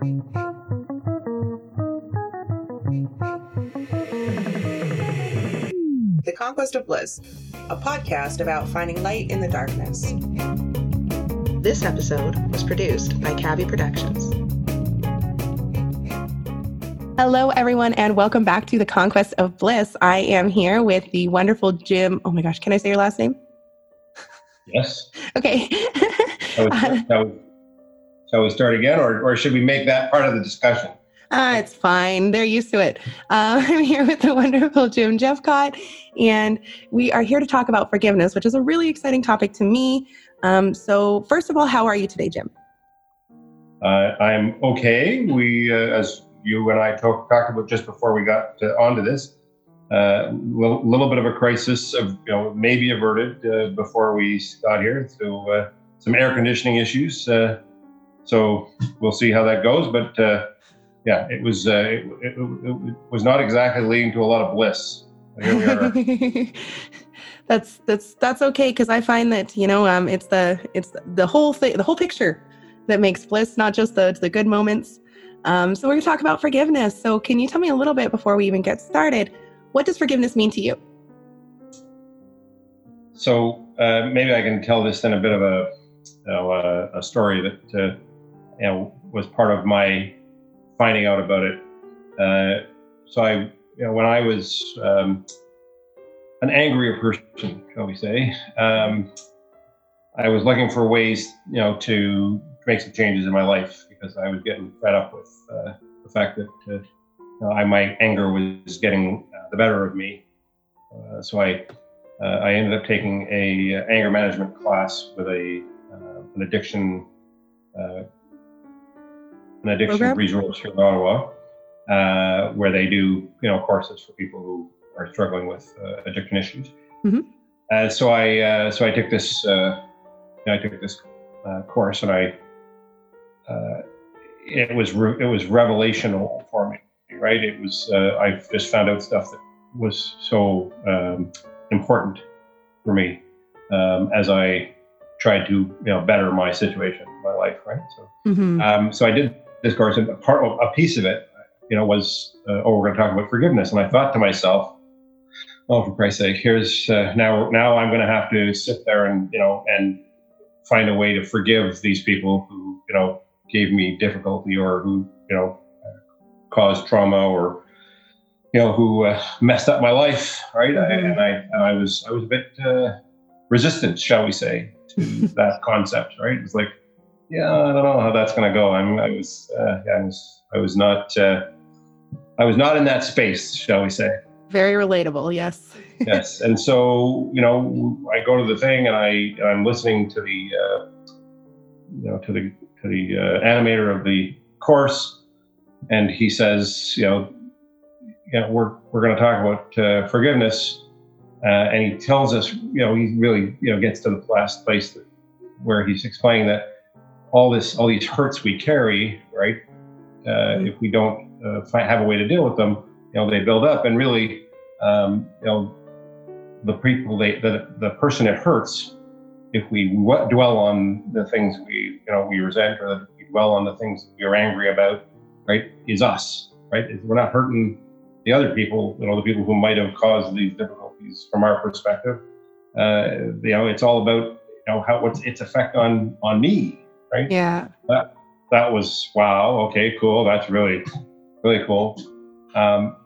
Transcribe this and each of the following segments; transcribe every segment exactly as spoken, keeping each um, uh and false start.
The Conquest of Bliss, a podcast about finding light in the darkness. This episode was produced by Kabby Productions. Hello, everyone, and welcome back to The Conquest of Bliss. I am here with the wonderful Jim. Oh my gosh, can I say your last name? Yes. Okay. That was, that was- Shall we start again, or, or should we make that part of the discussion? Uh, it's fine. They're used to it. Uh, I'm here with the wonderful Jim Jeffcott, and we are here to talk about forgiveness, which is a really exciting topic to me. Um, so first of all, how are you today, Jim? Uh, I'm okay. We, uh, as you and I talk, talked about just before we got to, onto this, a uh, little, little bit of a crisis of you know maybe averted uh, before we got here, so uh, some air conditioning issues. Uh, So we'll see how that goes, but uh, yeah, it was uh, it, it, it was not exactly leading to a lot of bliss. Here we are. that's that's that's okay, because I find that you know um, it's the it's the whole thing, the whole picture, that makes bliss, not just the the good moments. Um, so we're going to talk about forgiveness. So can you tell me a little bit before we even get started? What does forgiveness mean to you? So uh, maybe I can tell this in a bit of a you know, uh, a story that. Uh, You know, was part of my finding out about it. Uh, so I, you know, when I was um, an angrier person, shall we say, um, I was looking for ways, you know, to make some changes in my life, because I was getting fed up with uh, the fact that uh, you know, I, my anger was getting uh, the better of me. Uh, so I, uh, I ended up taking a anger management class with a uh, an addiction. Uh, An addiction program? Resource here in Ottawa, uh, where they do you know courses for people who are struggling with uh, addiction issues. Mm-hmm. Uh, so I uh, so I took this uh, you know, I took this uh, course, and I uh, it was re- it was revelational for me. Right, it was uh, I just found out stuff that was so um, important for me um, as I tried to you know better my situation, my life. Right, so mm-hmm. um, so I did. This course, and part of a piece of it, you know, was uh, oh, we're going to talk about forgiveness. And I thought to myself, oh, for Christ's sake, here's uh, now. Now I'm going to have to sit there and you know and find a way to forgive these people who you know gave me difficulty, or who you know caused trauma, or you know who uh, messed up my life, right? Mm-hmm. I, and I and I was I was a bit uh, resistant, shall we say, to that concept, right? It's like. Yeah, I don't know how that's going to go. I'm, I was, uh, I was, I was not, uh, I was not in that space, shall we say? Very relatable, yes. Yes, and so you know, I go to the thing, and I, and I'm listening to the, uh, you know, to the to the uh, animator of the course, and he says, you know, you know, we're we're going to talk about uh, forgiveness, uh, and he tells us, you know, he really, you know, gets to the last place that, where he's explaining that. All this, all these hurts we carry, right? Uh, mm-hmm. If we don't uh, fi- have a way to deal with them, you know, they build up, and really, um, you know, the people, they, the the person it hurts, if we w- dwell on the things we, you know, we resent, or that we dwell on the things that we're angry about, right, is us, right? If we're not hurting the other people, you know, the people who might have caused these difficulties from our perspective. Uh, you know, it's all about, you know, how what's its effect on on me. Right? Yeah. That that was wow. Okay, cool. That's really, really cool. Um,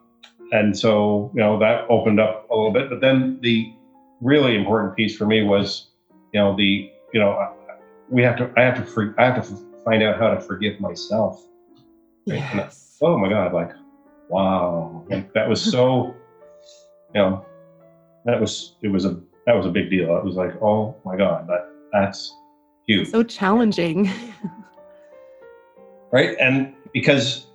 and so you know that opened up a little bit. But then the really important piece for me was, you know, the you know we have to I have to I have to find out how to forgive myself. Right? Yes. I, oh my God! Like wow, like, that was so. You know, that was it was a that was a big deal. It was like oh my God, that that's. You. So challenging. Right? And because,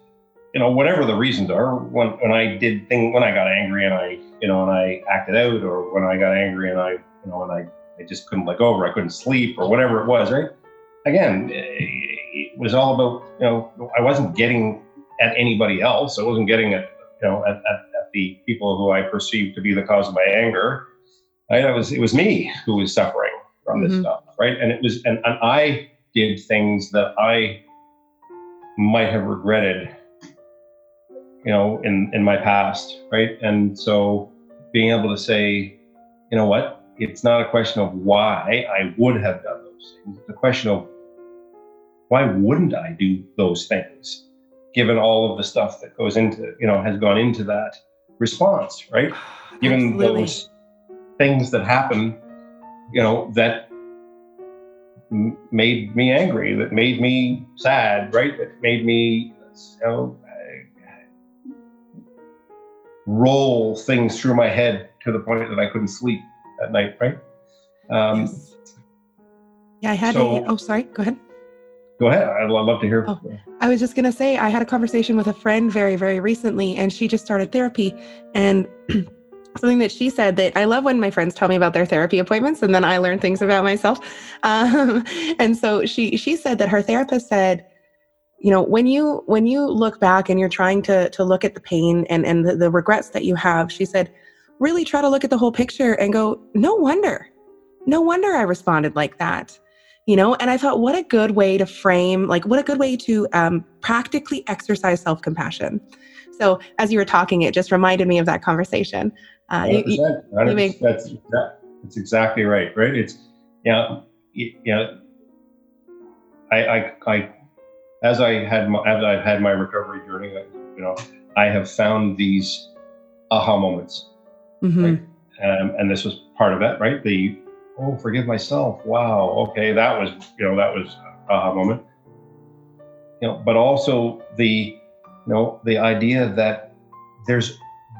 you know, whatever the reasons are, when, when I did thing, when I got angry and I, you know, and I acted out, or when I got angry and I, you know, and I, I just couldn't let go, or I couldn't sleep, or whatever it was, right? Again, it, it was all about, you know, I wasn't getting at anybody else. I wasn't getting at, you know, at, at, at the people who I perceived to be the cause of my anger. I, I was, it was me who was suffering. From this mm-hmm. stuff, right? And it was, and, and I did things that I might have regretted, you know, in, in my past, right? And so being able to say, you know what, it's not a question of why I would have done those things. It's a question of why wouldn't I do those things, given all of the stuff that goes into, you know, has gone into that response, right? Given Absolutely. Those things that happen, you know, that m- made me angry, that made me sad, right? That made me, you know, roll things through my head to the point that I couldn't sleep at night, right? Um, yes. Yeah, I had so, a, oh, sorry, go ahead. Go ahead, I'd love to hear. Oh, I was just gonna say, I had a conversation with a friend very, very recently, and she just started therapy. And something that she said that I love when my friends tell me about their therapy appointments, and then I learn things about myself. Um, and so she, she said that her therapist said, you know, when you when you look back and you're trying to to look at the pain and, and the, the regrets that you have, she said, really try to look at the whole picture and go, no wonder. No wonder I responded like that. You know, and I thought, what a good way to frame, like what a good way to um, practically exercise self-compassion. So as you were talking, it just reminded me of that conversation. Uh, one hundred percent, you, you make, that's, that's exactly right, right? It's, you know, you know I, I, I, As I had, my, as I've had my recovery journey, you know, I have found these aha moments, mm-hmm. right? um, and this was part of that, right? The oh, forgive myself. Wow, okay, that was, you know, that was aha moment. You know, but also the, you know, the idea that there's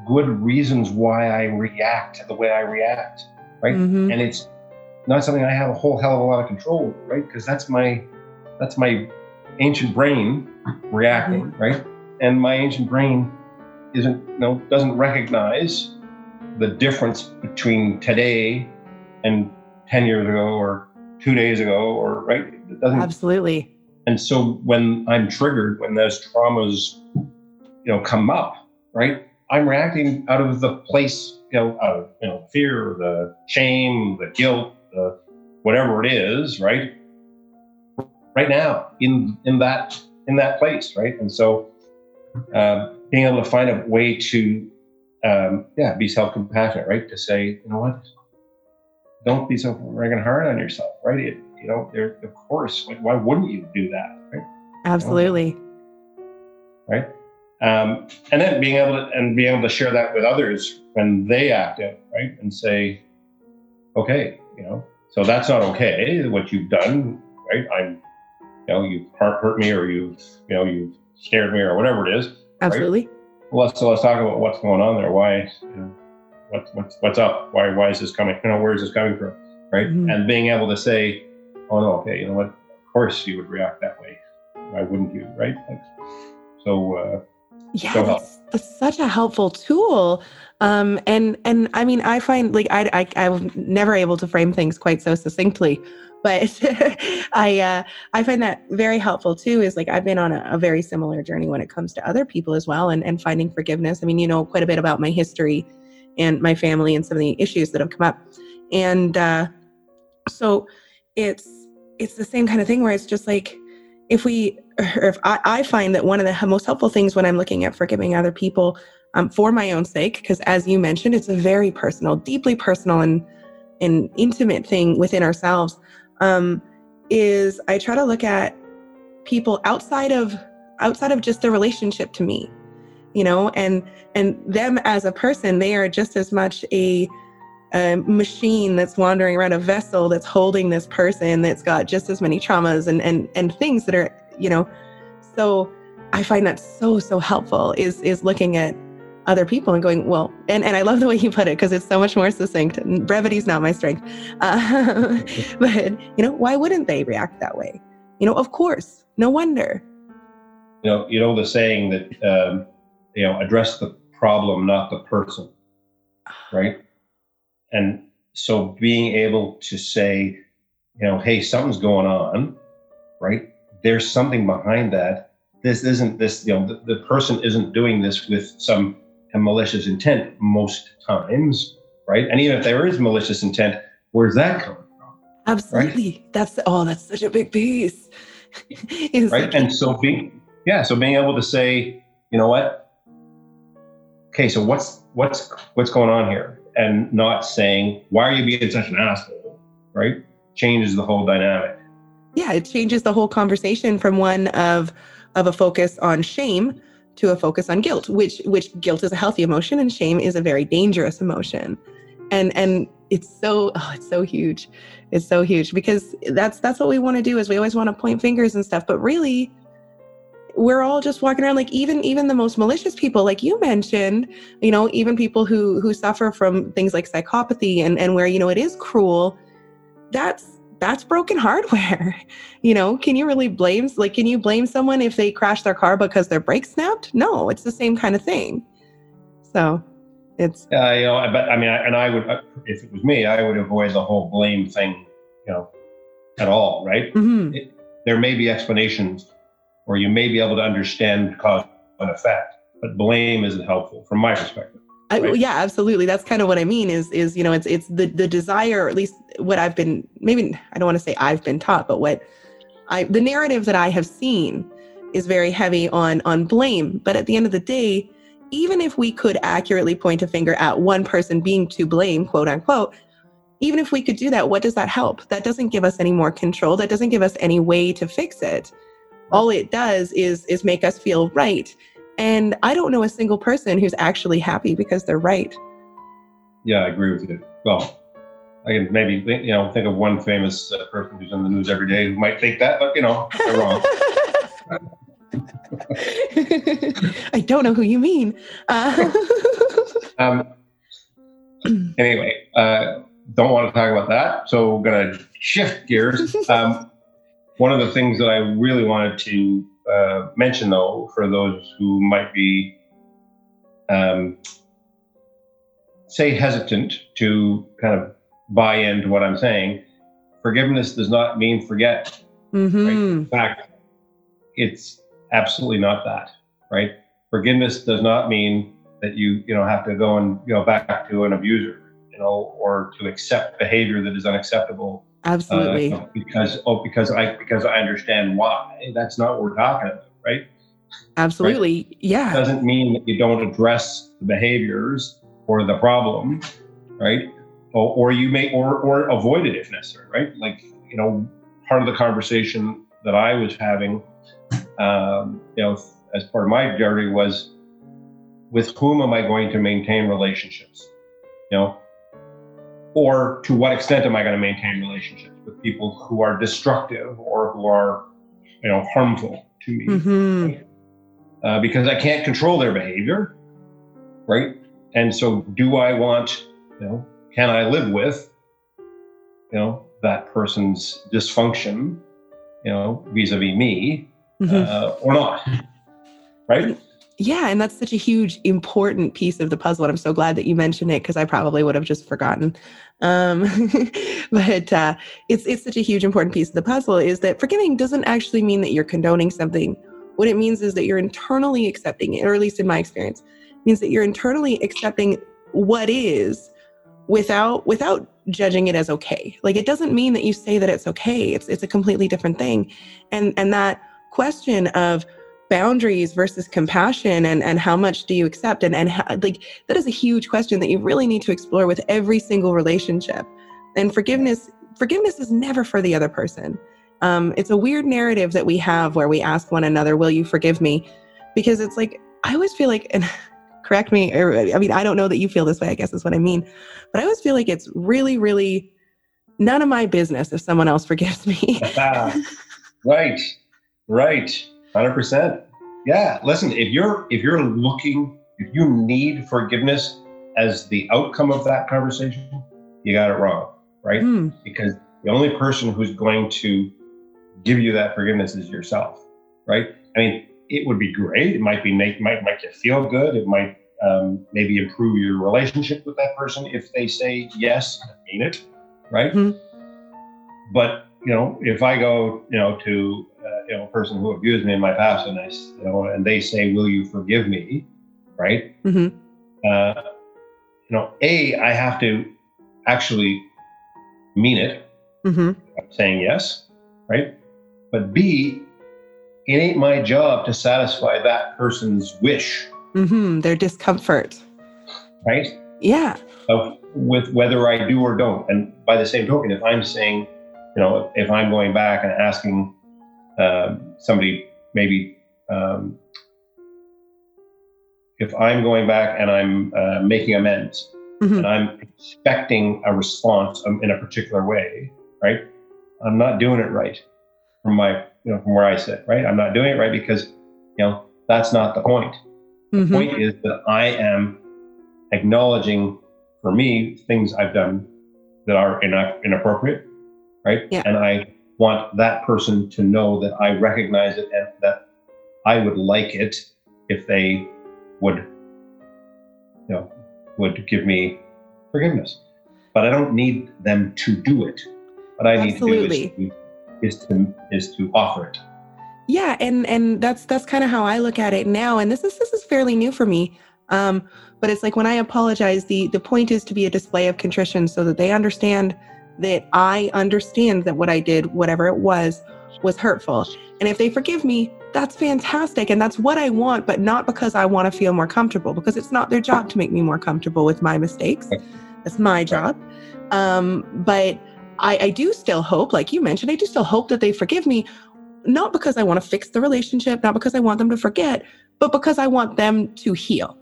good reasons why I react the way I react, right? Mm-hmm. And it's not something I have a whole hell of a lot of control over, right? Because that's my, that's my. ancient brain reacting, right? And my ancient brain isn't, you know, doesn't recognize the difference between today and ten years ago or two days ago, or right? It doesn't. Absolutely. And so when I'm triggered, when those traumas, you know, come up, right? I'm reacting out of the place, you know, out of, you know, fear, the shame, the guilt, the whatever it is, right? Right now, in in that in that place, right? And so, uh, being able to find a way to, um, yeah, be self-compassionate, right? To say, you know what, don't be so friggin' hard on yourself, right? It, you know, there, of course, like, why wouldn't you do that, right? Absolutely, right? Um, and then being able to and being able to share that with others when they act out, right? And say, okay, you know, so that's not okay what you've done, right? I'm You know, you hurt me, or you, you know, you scared me, or whatever it is. Absolutely. Right? Well, let's so let's talk about what's going on there. Why, you know, what's what's what's up? Why why is this coming? You know, where is this coming from? Right? Mm-hmm. And being able to say, oh no, okay, you know what? Of course you would react that way. Why wouldn't you? Right? Like, so. Uh, yeah, so that's, that's such a helpful tool. Um, and and I mean, I find like I I I'm never able to frame things quite so succinctly. But I uh, I find that very helpful too, is like I've been on a, a very similar journey when it comes to other people as well, and, and finding forgiveness. I mean, you know quite a bit about my history and my family and some of the issues that have come up. And uh, so it's it's the same kind of thing where it's just like if we, or if I, I find that one of the most helpful things when I'm looking at forgiving other people um, for my own sake, because as you mentioned, it's a very personal, deeply personal and, and intimate thing within ourselves. Um, is I try to look at people outside of outside of just their relationship to me, you know, and and them as a person. They are just as much a, a machine that's wandering around, a vessel that's holding this person that's got just as many traumas and and and things that are, you know. So I find that so so helpful is is looking at other people and going, well, and, and I love the way you put it, because it's so much more succinct. Brevity's not my strength. Uh, but, you know, why wouldn't they react that way? You know, of course, no wonder. You know, you know the saying that, um, you know, address the problem, not the person, right? And so being able to say, you know, hey, something's going on, right? There's something behind that. This isn't this, you know, the, the person isn't doing this with some and malicious intent most times, right? And even if there is malicious intent, where's that coming from? Absolutely. Right? That's, oh, that's such a big piece. Right? Like, and so being, Yeah. So being able to say, you know what? Okay. So what's, what's, what's going on here? And not saying, why are you being such an asshole? Right. Changes the whole dynamic. Yeah. It changes the whole conversation from one of, of a focus on shame to a focus on guilt, which, which guilt is a healthy emotion and shame is a very dangerous emotion. And, and it's so, oh, it's so huge. It's so huge because that's, that's what we want to do is we always want to point fingers and stuff, but really we're all just walking around. Like even, even the most malicious people, like you mentioned, you know, even people who, who suffer from things like psychopathy and, and where, you know, it is cruel, that's, that's broken hardware. You know, can you really blame, like, can you blame someone if they crash their car because their brake snapped? No, it's the same kind of thing. So it's, uh, you know, but I mean, I, and I would, if it was me, I would avoid the whole blame thing, you know, at all. Right. Mm-hmm. It, there may be explanations or you may be able to understand cause and effect, but blame isn't helpful from my perspective. I, right. Yeah, absolutely. That's kind of what I mean is, is, you know, it's, it's the, the desire, or at least what I've been, maybe I don't want to say I've been taught, but what I, the narrative that I have seen is very heavy on, on blame. But at the end of the day, even if we could accurately point a finger at one person being to blame, quote unquote, even if we could do that, what does that help? That doesn't give us any more control. That doesn't give us any way to fix it. All it does is, is make us feel right. And I don't know a single person who's actually happy because they're right. Yeah, I agree with you. Well, I can maybe think, you know, think of one famous uh, person who's in the news every day who might think that, but you know, they're wrong. I don't know who you mean. Uh- um, anyway, uh, don't want to talk about that. So we're going to shift gears. Um, one of the things that I really wanted to Uh, mention though, for those who might be, um, say hesitant to kind of buy into what I'm saying, forgiveness does not mean forget. Mm-hmm. Right? In fact, it's absolutely not that, right? Forgiveness does not mean that you, you know, have to go and, you know, back to an abuser, you know, or to accept behavior that is unacceptable. Absolutely. Uh, because oh, because I because I understand why. That's not what we're talking about, right? Absolutely. Right? Yeah. It doesn't mean that you don't address the behaviors or the problem, right? Or, or you may or or avoid it if necessary, right? Like, you know, part of the conversation that I was having, um, you know, as part of my journey was, with whom am I going to maintain relationships? You know. Or to what extent am I going to maintain relationships with people who are destructive or who are, you know, harmful to me? Mm-hmm. Uh, because I can't control their behavior, right? And so, do I want, you know, can I live with, you know, that person's dysfunction, you know, vis-a-vis me, mm-hmm. uh, or not, right? Yeah. And that's such a huge, important piece of the puzzle. And I'm so glad that you mentioned it because I probably would have just forgotten. Um, but uh, it's it's such a huge, important piece of the puzzle is that forgiving doesn't actually mean that you're condoning something. What it means is that you're internally accepting it, or at least in my experience, means that you're internally accepting what is without without judging it as okay. Like, it doesn't mean that you say that it's okay. It's it's a completely different thing. And and that question of boundaries versus compassion and, and how much do you accept? And, and how, like, that is a huge question that you really need to explore with every single relationship. And forgiveness, forgiveness is never for the other person. Um, it's a weird narrative that we have where we ask one another, will you forgive me? Because it's like, I always feel like, and correct me, or, I mean, I don't know that you feel this way, I guess is what I mean. But I always feel like it's really, really none of my business if someone else forgives me. Right, right. one hundred percent. Yeah. Listen, if you're, if you're looking, if you need forgiveness as the outcome of that conversation, you got it wrong, right? Mm. Because the only person who's going to give you that forgiveness is yourself, right? I mean, it would be great. It might be, make, might make you feel good. It might um, maybe improve your relationship with that person if they say, yes, I mean it, right? Mm. But, you know, if I go, you know, to, you know, a person who abused me in my past, and I, you know, and they say, "Will you forgive me?" Right? Mm-hmm. Uh, you know, a I have to actually mean it. Mm-hmm. I'm saying yes, right? But B, it ain't my job to satisfy that person's wish. Mm-hmm. Their discomfort. Right? Yeah. Of, with whether I do or don't. And by the same token, if I'm saying, you know, if I'm going back and asking uh, somebody maybe, um, if I'm going back and I'm uh, making amends, mm-hmm. and I'm expecting a response in a particular way, right? I'm not doing it right from my, you know, from where I sit, right? I'm not doing it right because, you know, that's not the point. The mm-hmm. point is that I am acknowledging, for me, things I've done that are ina- inappropriate, right? Yeah. And I want that person to know that I recognize it and that I would like it if they would, you know, would give me forgiveness. But I don't need them to do it. What I Absolutely. need to do is to, is to is to offer it. Yeah, and and that's that's kind of how I look at it now. And this is this is fairly new for me. Um, but it's like when I apologize, the the point is to be a display of contrition so that they understand that I understand that what I did, whatever it was, was hurtful. And if they forgive me, that's fantastic. And that's what I want, but not because I want to feel more comfortable, because it's not their job to make me more comfortable with my mistakes. That's my job. Um, but I, I do still hope, like you mentioned, I do still hope that they forgive me, not because I want to fix the relationship, not because I want them to forget, but because I want them to heal,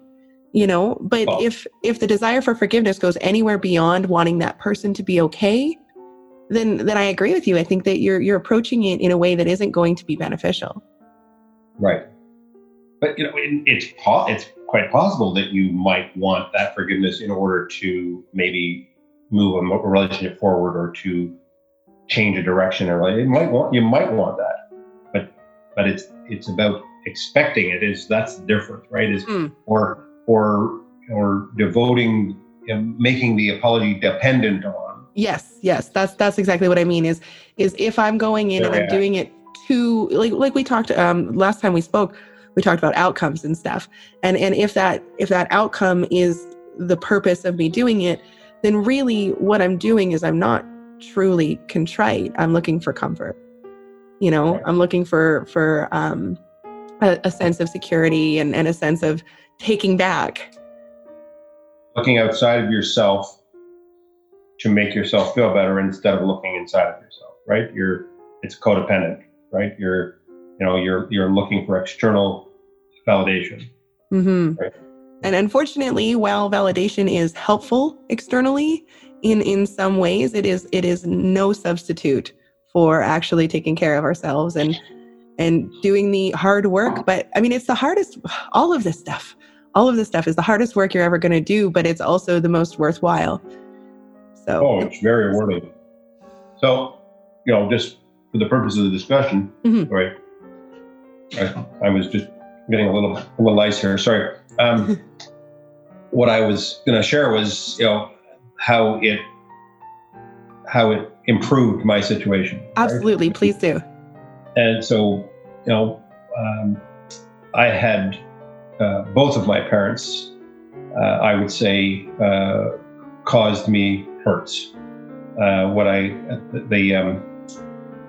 you know? But well, if, if the desire for forgiveness goes anywhere beyond wanting that person to be okay, then, then I agree with you. I think that you're, you're approaching it in a way that isn't going to be beneficial. Right. But, you know, it, it's po- it's quite possible that you might want that forgiveness in order to maybe move a relationship forward or to change a direction. Or you might want, you might want that, but, but it's, it's about expecting it is that's different, right? Is mm. or, or, or devoting, you know, making the apology dependent on. Yes. Yes. That's, that's exactly what I mean is, is if I'm going in yeah. and I'm doing it to, like, like we talked, um, last time we spoke, we talked about outcomes and stuff. And, and if that, if that outcome is the purpose of me doing it, then really what I'm doing is I'm not truly contrite. I'm looking for comfort. You know, right. I'm looking for, for, um, a, a sense of security and, and a sense of taking back. Looking outside of yourself to make yourself feel better instead of looking inside of yourself, right? You're, it's codependent, right? You're, you know, you're, you're looking for external validation. Mm-hmm. Right? And unfortunately, while validation is helpful externally, in, in some ways, it is it is no substitute for actually taking care of ourselves and and doing the hard work. But I mean, it's the hardest. All of this stuff, all of this stuff is the hardest work you're ever going to do, but it's also the most worthwhile. So, oh, it's very worthy. So, you know, just for the purpose of the discussion, mm-hmm. right? I, I was just getting a little a little ice here. Sorry. Um, what I was going to share was, you know, how it, how it improved my situation. Absolutely. Right? Please do. And so, you know, um, I had, uh, both of my parents, uh, I would say, uh, caused me hurts. Uh, what I, the, the, um,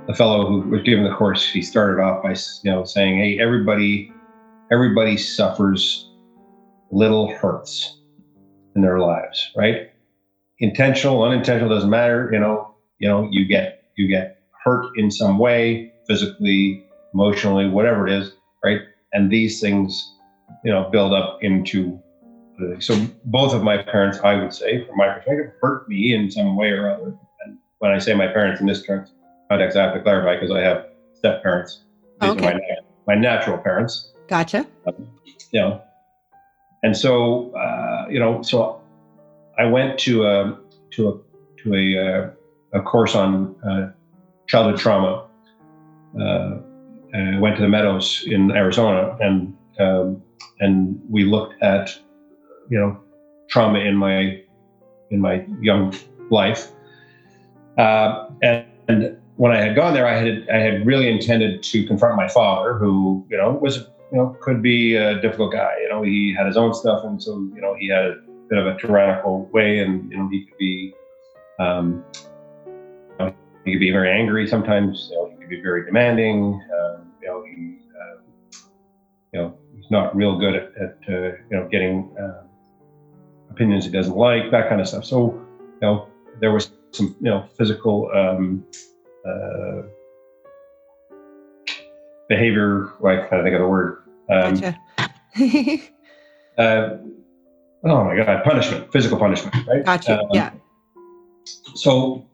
the fellow who was giving the course, he started off by, you know, saying, hey, everybody, everybody suffers little hurts in their lives, right? Intentional, unintentional, doesn't matter. You know, you know, you get you get hurt in some way, physically, emotionally, whatever it is, right? And these things, you know, build up into. So both of my parents, I would say, from my perspective, hurt me in some way or other. And when I say my parents in this context, I have to clarify because I have step parents. These okay. are my, my natural parents. Gotcha. Um, you know. And so, uh, you know, so I went to a to a to a, uh, a course on uh, childhood trauma. Uh, and I went to the Meadows in Arizona, and um, and we looked at, you know, trauma in my in my young life. Uh, and, and when I had gone there, I had I had really intended to confront my father, who, you know, was. You know, could be a difficult guy. You know, he had his own stuff, and so, you know, he had a bit of a tyrannical way, and, you know, he could be, um, you know, he could be very angry sometimes. You know, he could be very demanding. Um, you know, he you know, he's not real good at, at uh, you know, getting uh, opinions he doesn't like, that kind of stuff. So, you know, there was some, you know, physical um, uh, behavior, well, I can't think of the word. Um, gotcha. uh, oh my God, punishment, physical punishment, right? Gotcha, um, yeah. So,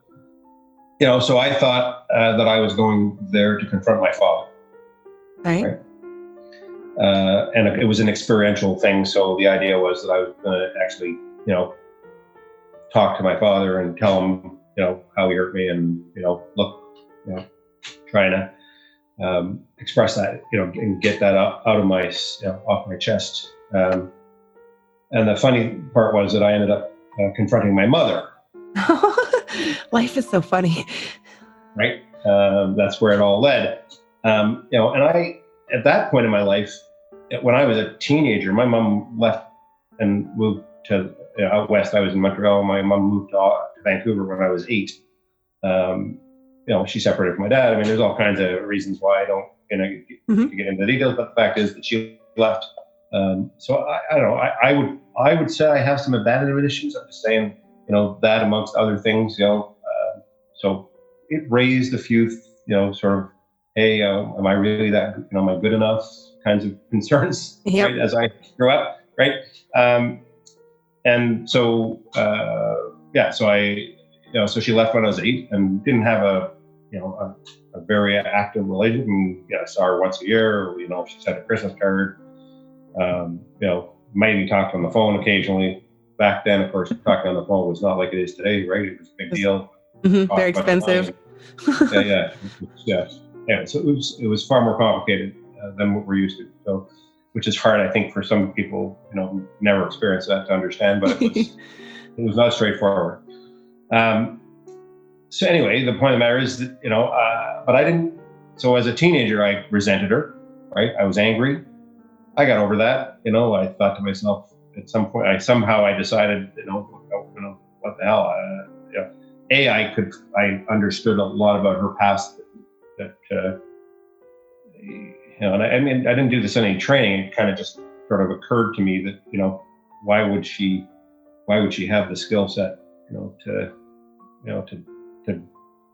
you know, so I thought uh, that I was going there to confront my father. Right. right? Uh, and it was an experiential thing. So the idea was that I was going to actually, you know, talk to my father and tell him, you know, how he hurt me and, you know, look, you know, trying to um, express that, you know, and get that out, out of my, you know, off my chest. Um, and the funny part was that I ended up uh, confronting my mother. Life is so funny. Right. Um, that's where it all led. Um, you know, and I, at that point in my life, when I was a teenager, my mom left and moved to you know, out west. I was in Montreal. My mom moved to Vancouver when I was eight. Um, you know, she separated from my dad. I mean, there's all kinds of reasons why I don't, you know, mm-hmm. get into the details, but the fact is that she left. Um, so I, I don't know. I, I would, I would say I have some abandonment issues. I'm just saying, you know, that amongst other things, you know, uh, so it raised a few, you know, sort of, hey, uh, am I really that, you know, am I good enough kinds of concerns, yep. right, as I grew up, right? Um, and so, uh, yeah, so I, you know, so she left when I was eight and didn't have a, you know, a, a very active relationship. And, yeah, I saw her once a year, you know, she sent a Christmas card, um, you know, maybe talked on the phone occasionally. Back then, of course, talking on the phone was not like it is today, right? It was a big deal. Mm-hmm, very expensive. yeah, yeah, yeah. Yeah, so it was it was far more complicated uh, than what we're used to. So, which is hard, I think, for some people, you know, never experienced that to understand. But it was it was not straightforward. Um, so anyway, the point of the matter is that you know, uh, but I didn't. So as a teenager, I resented her. Right, I was angry. I got over that. You know, I thought to myself at some point, I somehow I decided, you know, you know what the hell? Uh, you know, a I could I understood a lot about her past. That, uh, you know, and I, I mean, I didn't do this in any training. It kind of just sort of occurred to me that, you know, why would she, why would she have the skill set, you know, to, you know, to, to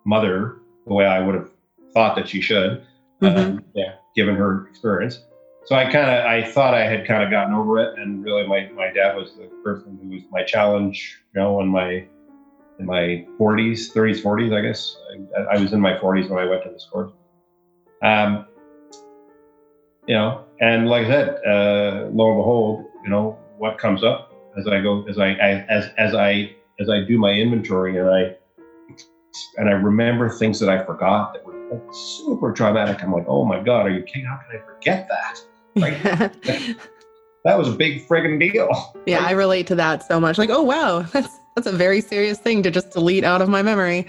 mother the way I would have thought that she should, mm-hmm. um, yeah, given her experience. So I kind of, I thought I had kind of gotten over it, and really, my, my dad was the person who was my challenge, you know, and my. In my forties, thirties, forties, I guess. I, I was in my forties when I went to this course. Um, you know, and like I said, uh, lo and behold, you know, what comes up as I go, as I, I as as I as I do my inventory, and I and I remember things that I forgot that were like super traumatic. I'm like, oh my God, are you kidding? How can I forget that? Like, that was a big friggin' deal. Yeah, like, I relate to that so much. Like, oh wow, that's. That's a very serious thing to just delete out of my memory.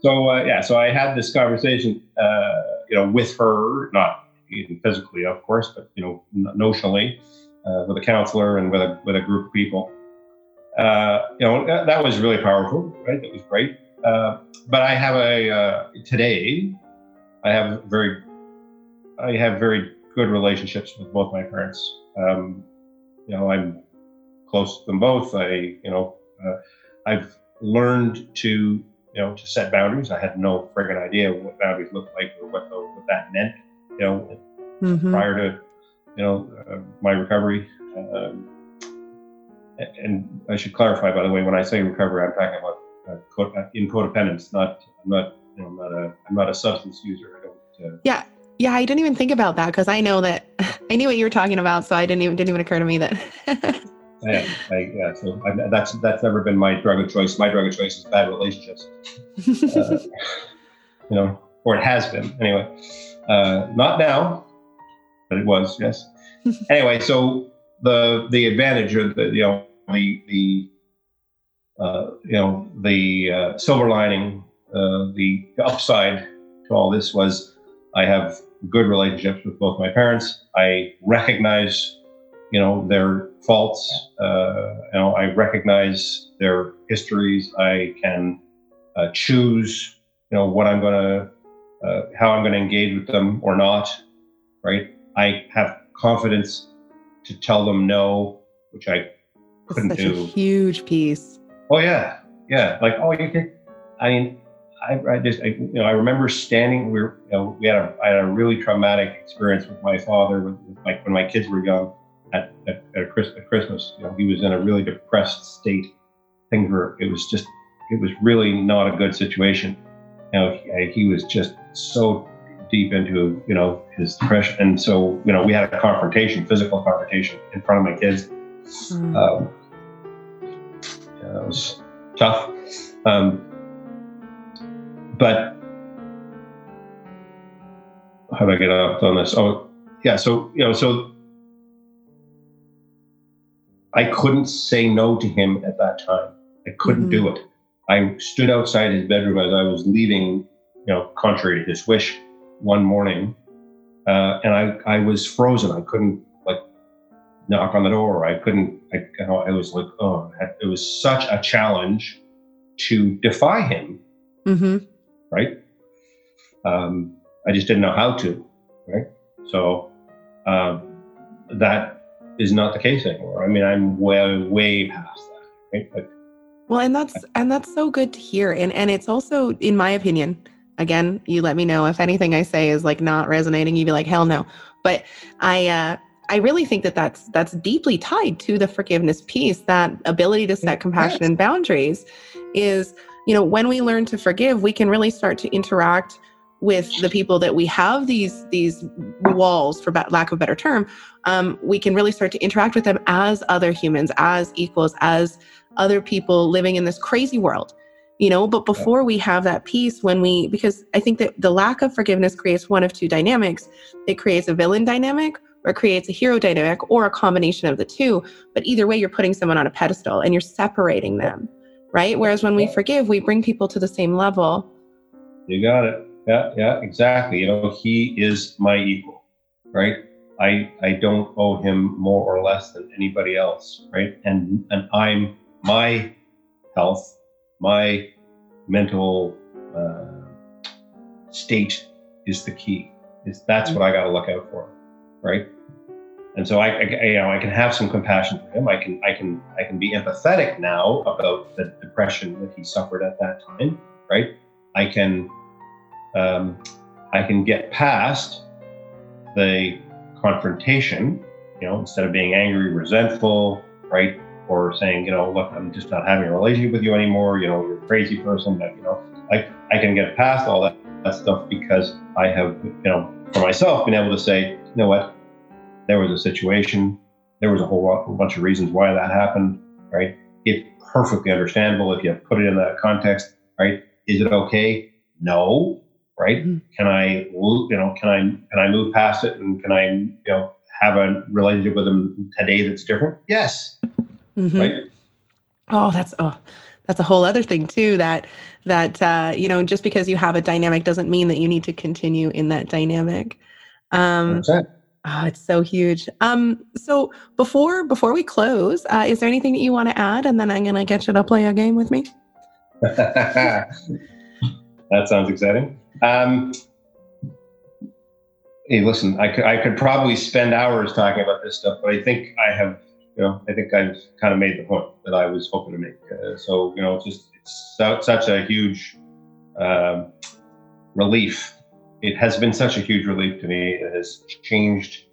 so, uh, yeah, so I had this conversation, uh, you know, with her, not even physically, of course, but, you know, notionally, uh, with a counselor and with a, with a group of people. Uh, you know, that, that was really powerful, right? That was great. Uh, but I have a, uh, today, I have very, I have very good relationships with both my parents. Um, you know, I'm close to them both. I, you know, uh, I've learned to, you know, to set boundaries. I had no friggin' idea what boundaries looked like or what, the, what that meant, you know, mm-hmm. prior to, you know, uh, my recovery. Um, and I should clarify, by the way, when I say recovery, I'm talking about uh, co- in codependence. Not, I'm not, you know, I'm not a, I'm not a substance user. I don't, uh, yeah. Yeah, I didn't even think about that because I know that I knew what you were talking about, so I didn't even didn't even occur to me that. Yeah, I, yeah. So I, that's that's never been my drug of choice. My drug of choice is bad relationships, uh, you know, or it has been anyway. Uh, not now, but it was, yes. Anyway, so the the advantage of the you know the the uh, you know the uh, silver lining, uh, the upside to all this was I have good relationships with both my parents. I recognize, you know, their faults. Uh, you know, I recognize their histories. I can uh, choose, you know, what I'm going to, uh, how I'm going to engage with them or not, right? I have confidence to tell them no, which I couldn't do. That's such a huge piece. Oh yeah, yeah. Like oh, you can. I mean, I, I just I, you know I remember standing. We were, you know, we had a I had a really traumatic experience with my father with, with my, when my kids were young at at, at Christmas. You know, he was in a really depressed state. Things were it was just it was really not a good situation. You know, he, he was just so deep into, you know, his depression. And so, you know, we had a confrontation, physical confrontation in front of my kids. Mm. Um, yeah, it was tough. Um, but how do I get off on this? Oh, yeah. So, you know, so I couldn't say no to him at that time. I couldn't mm-hmm. do it. I stood outside his bedroom as I was leaving, you know, contrary to his wish, one morning, uh, and I, I was frozen. I couldn't like knock on the door. I couldn't. I, I was like, oh, it was such a challenge to defy him, mm-hmm. right? Um, I just didn't know how to, right? So um, that is not the case anymore. I mean, I'm way way past that, right? Like, Well, and that's and that's so good to hear. And and it's also, in my opinion, again, you let me know if anything I say is like not resonating, you'd be like, hell no. But I uh, I really think that that's, that's deeply tied to the forgiveness piece, that ability to set compassion and boundaries is, you know, when we learn to forgive, we can really start to interact with the people that we have these these walls, for lack of a better term. Um, we can really start to interact with them as other humans, as equals, as other people living in this crazy world, you know. But before we have that peace, when we, because I think that the lack of forgiveness creates one of two dynamics. It creates a villain dynamic, or creates a hero dynamic, or a combination of the two. But either way, you're putting someone on a pedestal and you're separating them, right? Whereas when we forgive, we bring people to the same level. You got it. Yeah, yeah, exactly. You know, he is my equal, right? I I don't owe him more or less than anybody else, right? And and I'm my health, my mental uh, state is the key. Is that's what I got to look out for, right? And so I, I, you know, I can have some compassion for him. I can, I can, I can be empathetic now about the depression that he suffered at that time, right? I can, um, I can get past the confrontation, you know, instead of being angry, resentful, right? Or saying, you know, look, I'm just not having a relationship with you anymore. You know, you're a crazy person. But, you know, like I can get past all that, that stuff because I have, you know, for myself, been able to say, you know what, there was a situation, there was a whole lot, a bunch of reasons why that happened, right? It's perfectly understandable if you put it in that context, right? Is it okay? No, right? Mm-hmm. Can I, you know, can I, can I move past it and can I, you know, have a relationship with them today that's different? Yes. Mm-hmm. Right. Oh, that's oh, that's a whole other thing too. That that uh, you know, just because you have a dynamic doesn't mean that you need to continue in that dynamic. Um, that's it. Oh, it's so huge. Um, so before before we close, uh, is there anything that you want to add? And then I'm gonna get you to play a game with me. That sounds exciting. Um, hey, listen, I could I could probably spend hours talking about this stuff, but I think I have. You know, I think I've kind of made the point that I was hoping to make. Uh, so, you know, it's just it's so, such a huge um, relief. It has been such a huge relief to me. It has changed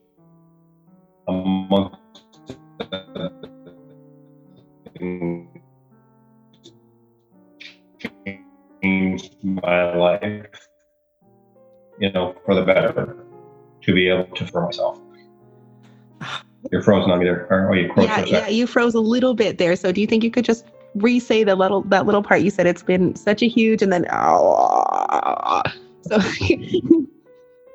amongst changed my life, you know, for the better, to be able to for myself. You're frozen on me there. Or, oh, you froze yeah, yeah, you froze a little bit there. So do you think you could just re-say the little, that little part you said? It's been such a huge, and then, oh. So.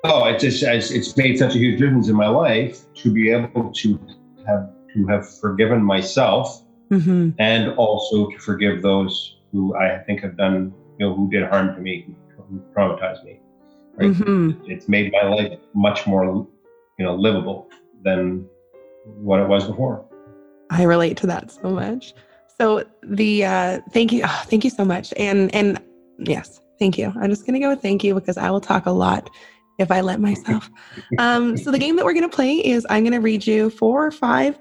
oh, it's, just, it's it's made such a huge difference in my life to be able to have to have forgiven myself, mm-hmm. and also to forgive those who I think have done, you know, who did harm to me, who traumatized me. Right? Mm-hmm. It's made my life much more, you know, livable than what it was before. I relate to that so much. So the uh, thank you, oh, thank you so much, and and yes, thank you. I'm just gonna go with thank you because I will talk a lot if I let myself. Um, so the game that we're going to play is I'm going to read you four or five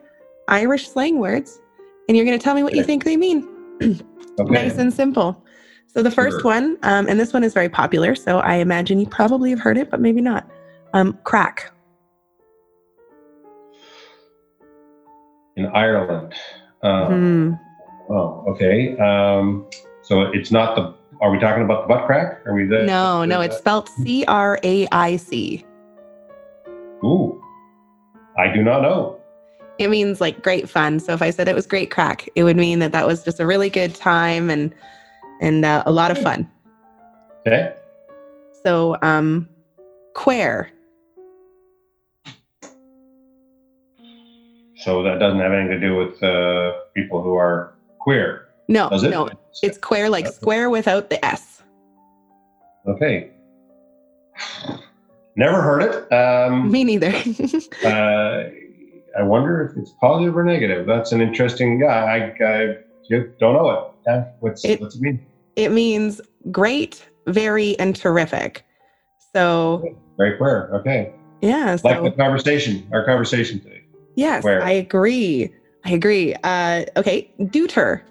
Irish slang words, and you're going to tell me what you think they mean. Okay. Nice and simple. So the first sure. one, um, and this one is very popular, so I imagine you probably have heard it, but maybe not. Um, crack. In Ireland. Um, mm. Oh, okay. Um, so it's not the, are we talking about the butt crack? Are we there? No, no, that? It's spelled C R A I C. Ooh, I do not know. It means like great fun. So if I said it was great crack, it would mean that that was just a really good time and and uh, a lot of fun. Okay. So, um, queer. So that doesn't have anything to do with uh, people who are queer. No, it? no, it's queer, like square without the S. Okay. Never heard it. Um, Me neither. uh, I wonder if it's positive or negative. That's an interesting guy. I, I don't know it. What's, it. What's it mean? It means great, very, and terrific. So. Very queer. Okay. Yeah. So, like the conversation, our conversation today. Yes, Where? I agree. I agree. Uh, okay, deuter.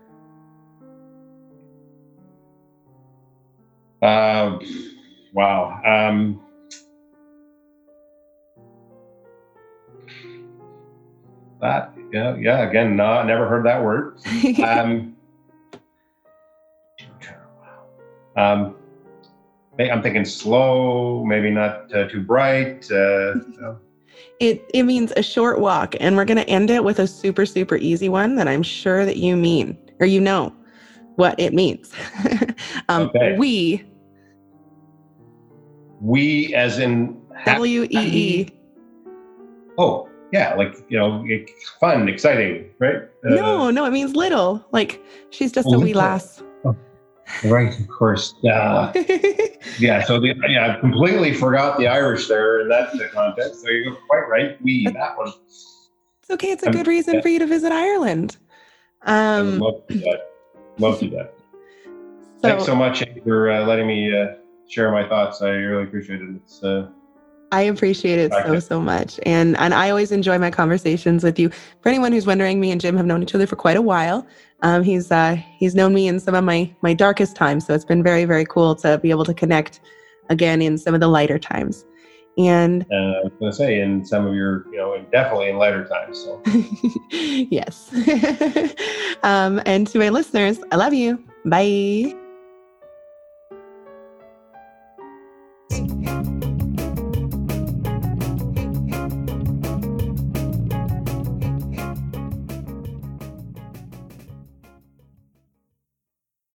Uh, wow. Um, that, yeah, yeah, again, no, I never heard that word. Um, deuter, wow. Um, I'm thinking slow, maybe not uh, too bright. Uh, no. It it means a short walk, and we're going to end it with a super, super easy one that I'm sure that you mean, or you know what it means. um, okay. We. We as in... Ha- W E E. Oh, yeah, like, you know, fun, exciting, right? Uh, no, no, it means little. Like, she's just oh, a wee lass. Oh, right, of course. Uh, yeah, so the, yeah, I completely forgot the Irish there in that context. So you're quite right. We, that one. It's okay. It's a good reason yeah. for you to visit Ireland. Um, love to do that. Love to do that. So, thanks so much for uh, letting me uh, share my thoughts. I really appreciate it. It's, uh, I appreciate it so, so much. And and I always enjoy my conversations with you. For anyone who's wondering, me and Jim have known each other for quite a while. Um, he's uh, he's known me in some of my, my darkest times. So it's been very, very cool to be able to connect again in some of the lighter times. And uh, I was going to say, in some of your, you know, definitely in lighter times. So. Yes. um, and to my listeners, I love you. Bye.